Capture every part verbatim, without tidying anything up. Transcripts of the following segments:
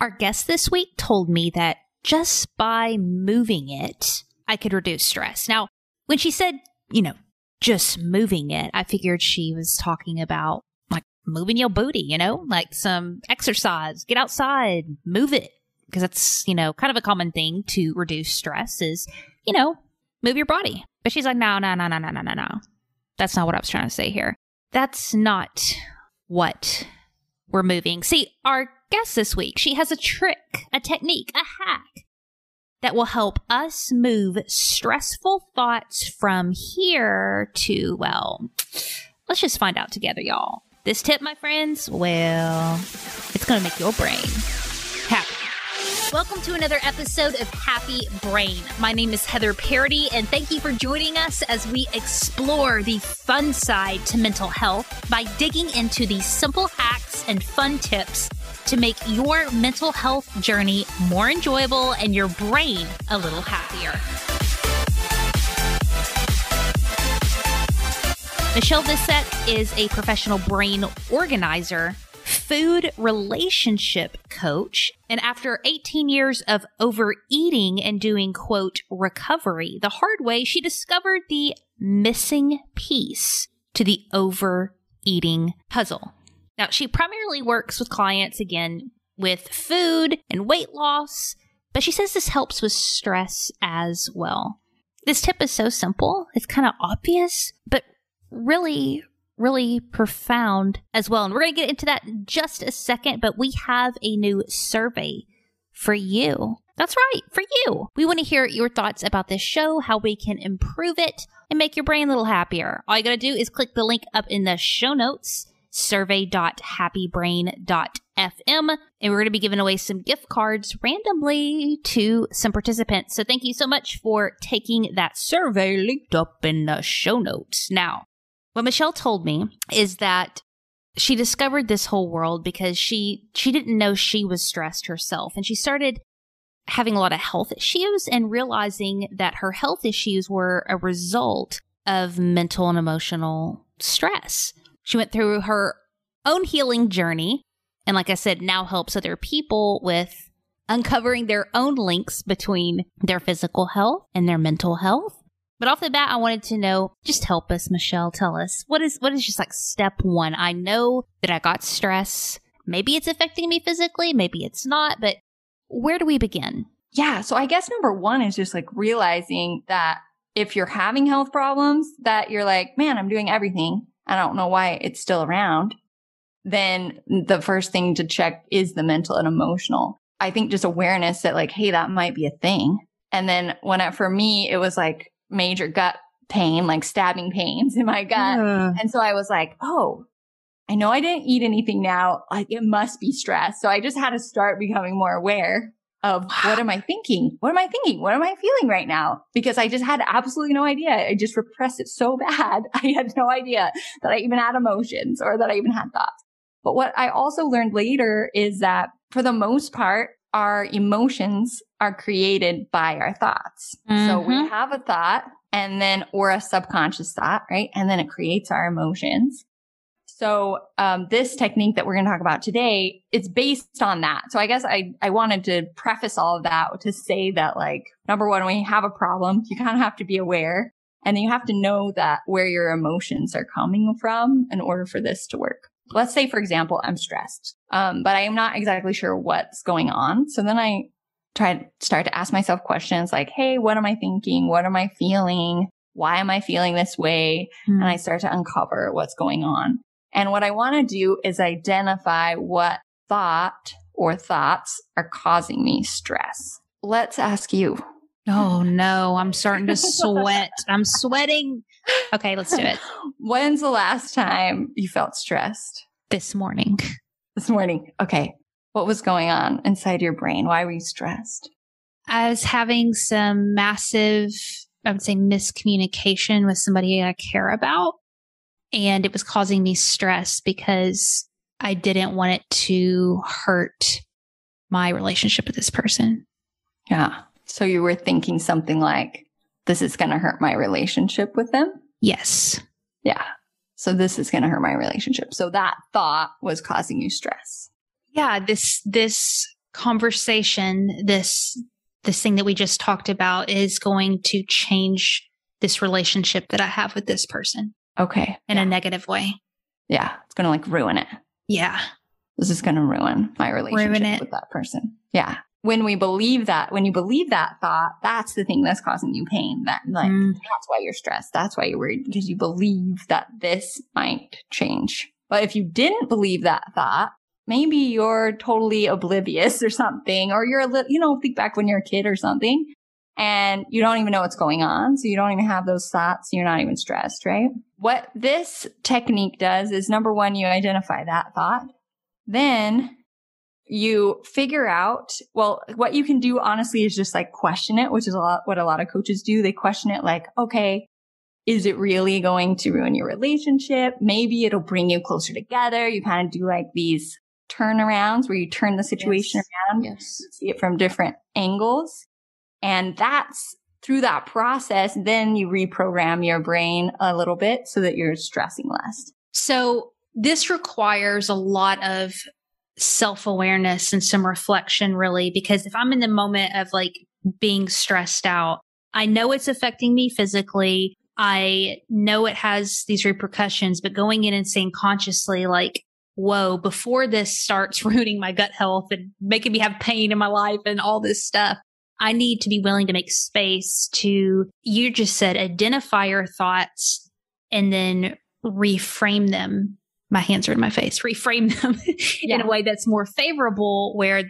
Our guest this week told me that just by moving it, I could reduce stress. Now, when she said, you know, just moving it, I figured she was talking about like moving your booty, you know, like some exercise, get outside, move it. Because that's, you know, kind of a common thing to reduce stress is, you know, move your body. But she's like, no, no, no, no, no, no, no, no. That's not what I was trying to say here. That's not what we're moving. See, our guest this week, she has a trick, a technique, a hack that will help us move stressful thoughts from here to, well, let's just find out together, y'all. This tip, my friends, well, it's going to make your brain happy. Welcome to another episode of Happy Brain. My name is Heather Parody, and thank you for joining us as we explore the fun side to mental health by digging into these simple hacks and fun tips to make your mental health journey more enjoyable and your brain a little happier. Michele Vilseck is a professional brain organizer, food relationship coach, and after eighteen years of overeating and doing, quote, recovery the hard way, she discovered the missing piece to the overeating puzzle. Now, she primarily works with clients, again, with food and weight loss, but she says this helps with stress as well. This tip is so simple, it's kind of obvious, but really really profound as well. And we're going to get into that in just a second, but we have a new survey for you. That's right, for you. We want to hear your thoughts about this show, how we can improve it, and make your brain a little happier. All you got to do is click the link up in the show notes, survey dot happy brain dot f m, and we're going to be giving away some gift cards randomly to some participants. So thank you so much for taking that survey linked up in the show notes. Now, what Michele told me is that she discovered this whole world because she she didn't know she was stressed herself. And she started having a lot of health issues and realizing that her health issues were a result of mental and emotional stress. She went through her own healing journey and, like I said, now helps other people with uncovering their own links between their physical health and their mental health. But off the bat, I wanted to know, just help us, Michele, tell us, what is what is just like step one? I know that I got stress. Maybe it's affecting me physically, maybe it's not, but where do we begin? Yeah, so I guess number one is just like realizing that if you're having health problems, that you're like, man, I'm doing everything. I don't know why it's still around. Then the first thing to check is the mental and emotional. I think just awareness that like, hey, that might be a thing. And then when it, for me, it was like, major gut pain, like stabbing pains in my gut. Uh. And so I was like, oh, I know I didn't eat anything now. Like, it must be stress. So I just had to start becoming more aware of what am I thinking? What am I thinking? What am I feeling right now? Because I just had absolutely no idea. I just repressed it so bad. I had no idea that I even had emotions or that I even had thoughts. But what I also learned later is that for the most part, our emotions are created by our thoughts. Mm-hmm. So we have a thought and then, or a subconscious thought, right? And then it creates our emotions. So um, this technique that we're going to talk about today, it's based on that. So I guess I, I wanted to preface all of that to say that, like, number one, when you have a problem, you kind of have to be aware and you have to know that where your emotions are coming from in order for this to work. Let's say, for example, I'm stressed, um, but I am not exactly sure what's going on. So then I try to start to ask myself questions like, hey, what am I thinking? What am I feeling? Why am I feeling this way? Mm. And I start to uncover what's going on. And what I want to do is identify what thought or thoughts are causing me stress. Let's ask you. Oh, no, I'm starting to sweat. I'm sweating. Okay, let's do it. When's the last time you felt stressed? This morning. This morning. Okay. What was going on inside your brain? Why were you stressed? I was having some massive, I would say, miscommunication with somebody I care about. And it was causing me stress because I didn't want it to hurt my relationship with this person. Yeah. So you were thinking something like, this is going to hurt my relationship with them? Yes. Yeah. So this is going to hurt my relationship. So that thought was causing you stress. Yeah. This, this conversation, this this thing that we just talked about is going to change this relationship that I have with this person. Okay. In yeah. a negative way. Yeah. It's going to like ruin it. Yeah. This is going to ruin my relationship ruin it. with that person. Yeah. When we believe that, when you believe that thought, that's the thing that's causing you pain. That like mm. that's why you're stressed. That's why you're worried, because you believe that this might change. But if you didn't believe that thought, maybe you're totally oblivious or something, or you're a little, you know, think back when you're a kid or something, and you don't even know what's going on. So you don't even have those thoughts. You're not even stressed, right? What this technique does is, number one, you identify that thought. Then you figure out, well, what you can do honestly is just like question it, which is a lot what a lot of coaches do. They question it like, okay, is it really going to ruin your relationship? Maybe it'll bring you closer together. You kind of do like these turnarounds where you turn the situation yes. around, yes. see it from different angles. And that's through that process, then you reprogram your brain a little bit so that you're stressing less. So this requires a lot of self-awareness and some reflection, really, because if I'm in the moment of like being stressed out, I know it's affecting me physically. I know it has these repercussions, but going in and saying consciously like, whoa, before this starts ruining my gut health and making me have pain in my life and all this stuff, I need to be willing to make space to, you just said, identify your thoughts and then reframe them. My hands are in my face, reframe them yeah. in a way that's more favorable, where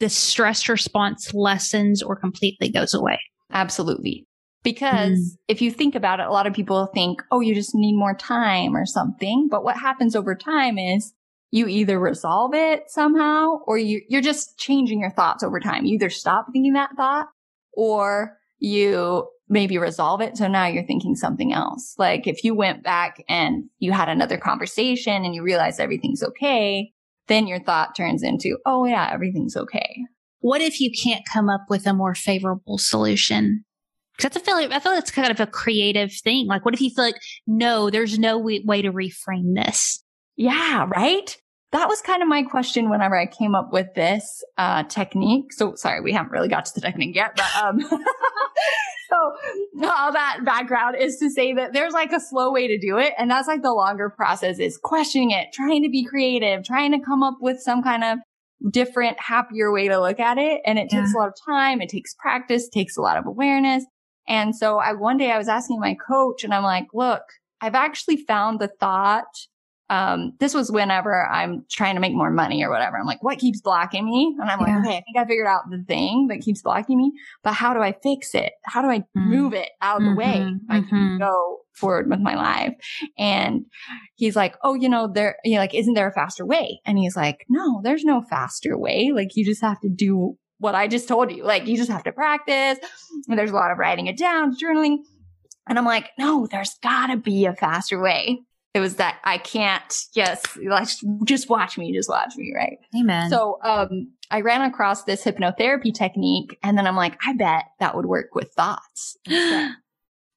the stress response lessens or completely goes away. Absolutely. Because mm. if you think about it, a lot of people think, oh, you just need more time or something. But what happens over time is you either resolve it somehow, or you, you're just changing your thoughts over time. You either stop thinking that thought, or you maybe resolve it. So now you're thinking something else. Like if you went back and you had another conversation and you realize everything's okay, then your thought turns into, oh yeah, everything's okay. What if you can't come up with a more favorable solution? Because I feel like, I feel like it's kind of a creative thing. Like what if you feel like, no, there's no way to reframe this? Yeah, right? That was kind of my question whenever I came up with this uh, technique. So sorry, we haven't really got to the technique yet, but um, so all that background is to say that there's like a slow way to do it. And that's like the longer process is questioning it, trying to be creative, trying to come up with some kind of different, happier way to look at it. And it yeah. takes a lot of time. It takes practice, takes a lot of awareness. And so I, one day I was asking my coach and I'm like, look, I've actually found the thought. Um, this was whenever I'm trying to make more money or whatever. I'm like, what keeps blocking me? And I'm yeah. like, okay, I think I figured out the thing that keeps blocking me, but how do I fix it? How do I mm-hmm. move it out of mm-hmm. the way? I mm-hmm. can go forward with my life. And he's like, oh, you know, there, you know, like, isn't there a faster way? And he's like, no, there's no faster way. Like you just have to do what I just told you. Like you just have to practice. And there's a lot of writing it down, journaling. And I'm like, no, there's gotta be a faster way. It was that I can't, yes, just watch me, just watch me, right? Amen. So um, I ran across this hypnotherapy technique, and then I'm like, I bet that would work with thoughts.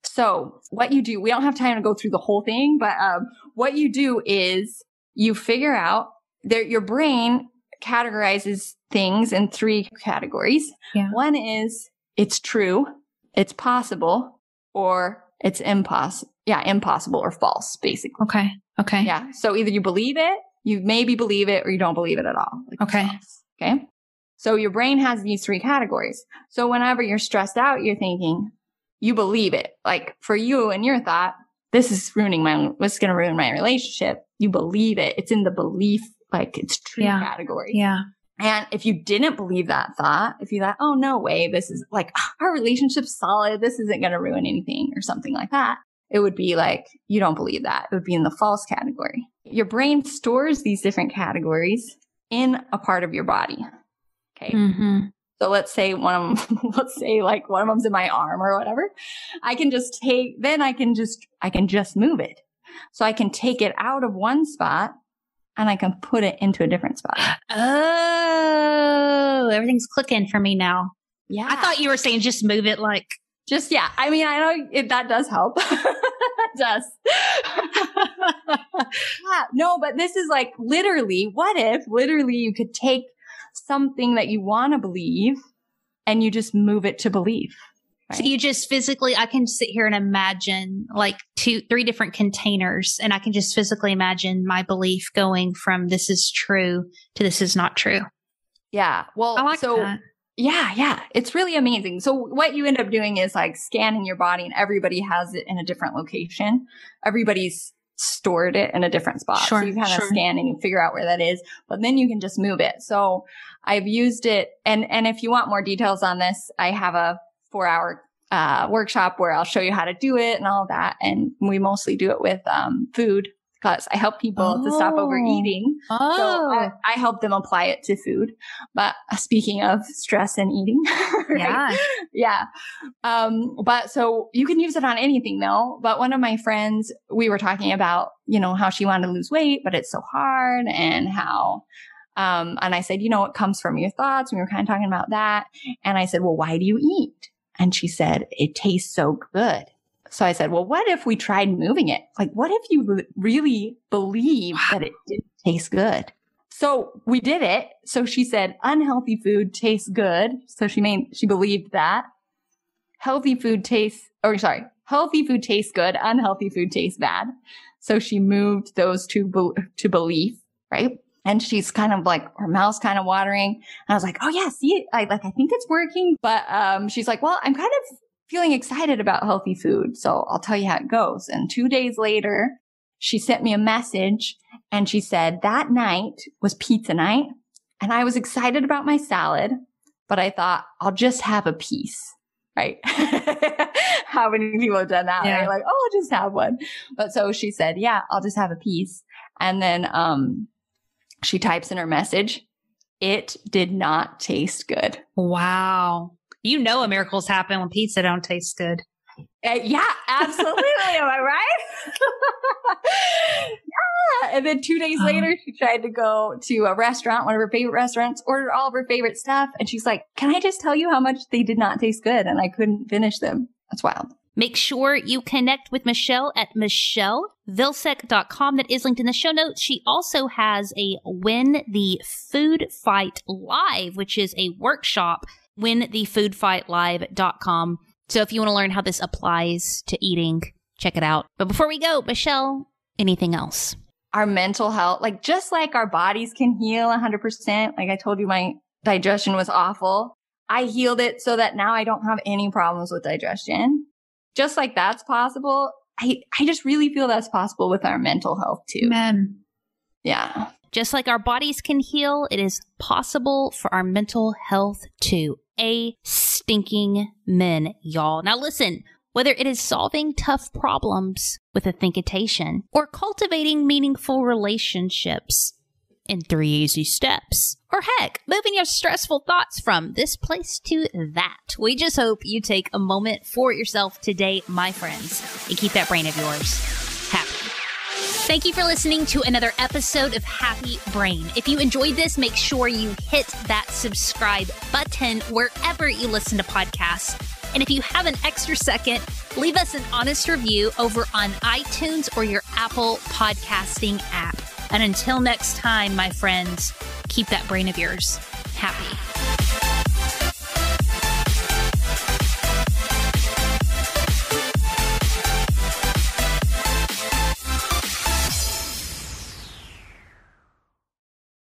So what you do, we don't have time to go through the whole thing, but um, what you do is you figure out that your brain categorizes things in three categories. Yeah. One is it's true, it's possible, or it's impossible. Yeah, impossible or false, basically. Okay. Okay. Yeah. So either you believe it, you maybe believe it, or you don't believe it at all. Like okay. Okay. So your brain has these three categories. So whenever you're stressed out, you're thinking, you believe it. Like for you and your thought, this is ruining my, what's going to ruin my relationship. You believe it. It's in the belief, like it's true yeah. category. Yeah. And if you didn't believe that thought, if you thought, oh, no way, this is like, our relationship's solid. This isn't going to ruin anything or something like that. It would be like, you don't believe that. It would be in the false category. Your brain stores these different categories in a part of your body. Okay. Mm-hmm. So let's say one of them, let's say like one of them's in my arm or whatever. I can just take, then I can just, I can just move it. So I can take it out of one spot and I can put it into a different spot. Oh, everything's clicking for me now. Yeah. I thought you were saying just move it like. Just, yeah. I mean, I know it, that does help. That does. Yeah, no, but this is like literally, what if literally you could take something that you want to believe and you just move it to belief. Right? So you just physically, I can sit here and imagine like two, three different containers, and I can just physically imagine my belief going from this is true to this is not true. Yeah. Well, I like so that. Yeah, yeah. It's really amazing. So what you end up doing is like scanning your body, and everybody has it in a different location. Everybody's stored it in a different spot. Sure, so you kind of sure. scan and you figure out where that is, but then you can just move it. So I've used it. And, and if you want more details on this, I have a four hour uh, workshop where I'll show you how to do it and all that. And we mostly do it with um, food, because I help people oh. to stop overeating. Oh. So I, I help them apply it to food. But speaking of stress and eating, right? yeah, yeah. Um, but so you can use it on anything though. But one of my friends, we were talking about, you know, how she wanted to lose weight, but it's so hard, and how, um, and I said, you know, it comes from your thoughts. And we were kind of talking about that. And I said, well, why do you eat? And she said, it tastes so good. So I said, well, what if we tried moving it? Like, what if you really believe that it didn't taste good? So we did it. So she said, unhealthy food tastes good. So she made, she believed that. Healthy food tastes, or sorry, healthy food tastes good. Unhealthy food tastes bad. So she moved those two be- to belief, right? And she's kind of like, her mouth's kind of watering. And I was like, oh yeah, see, I, like, I think it's working. But um, she's like, well, I'm kind of feeling excited about healthy food. So I'll tell you how it goes. And two days later, she sent me a message and she said, that night was pizza night. And I was excited about my salad, but I thought I'll just have a piece, right? How many people have done that? Yeah. Right? Like, oh, I'll just have one. But so she said, yeah, I'll just have a piece. And then um, she types in her message, it did not taste good. Wow. You know, a miracle's happen when pizza don't taste good. Uh, yeah, absolutely. Am I right? yeah. And then two days later, she tried to go to a restaurant, one of her favorite restaurants, ordered all of her favorite stuff. And she's like, can I just tell you how much they did not taste good? And I couldn't finish them. That's wild. Make sure you connect with Michele at Michele Vilseck dot com. That is linked in the show notes. She also has a Win the Food Fight Live, which is a workshop, win the food fight live dot com. So if you want to learn how this applies to eating, check it out. But before we go, Michele, anything else? Our mental health, like just like our bodies can heal one hundred percent. Like I told you, my digestion was awful. I healed it so that now I don't have any problems with digestion. Just like that's possible, I, I just really feel that's possible with our mental health too. Amen. Yeah. Just like our bodies can heal, it is possible for our mental health too. A stinking men, y'all. Now listen, whether it is solving tough problems with a thinkitation or cultivating meaningful relationships in three easy steps, or heck, moving your stressful thoughts from this place to that, we just hope you take a moment for yourself today, my friends, and keep that brain of yours happy. Thank you for listening to another episode of Happy Brain. If you enjoyed this, make sure you hit that subscribe button wherever you listen to podcasts. And if you have an extra second, leave us an honest review over on iTunes or your Apple podcasting app. And until next time, my friends, keep that brain of yours happy.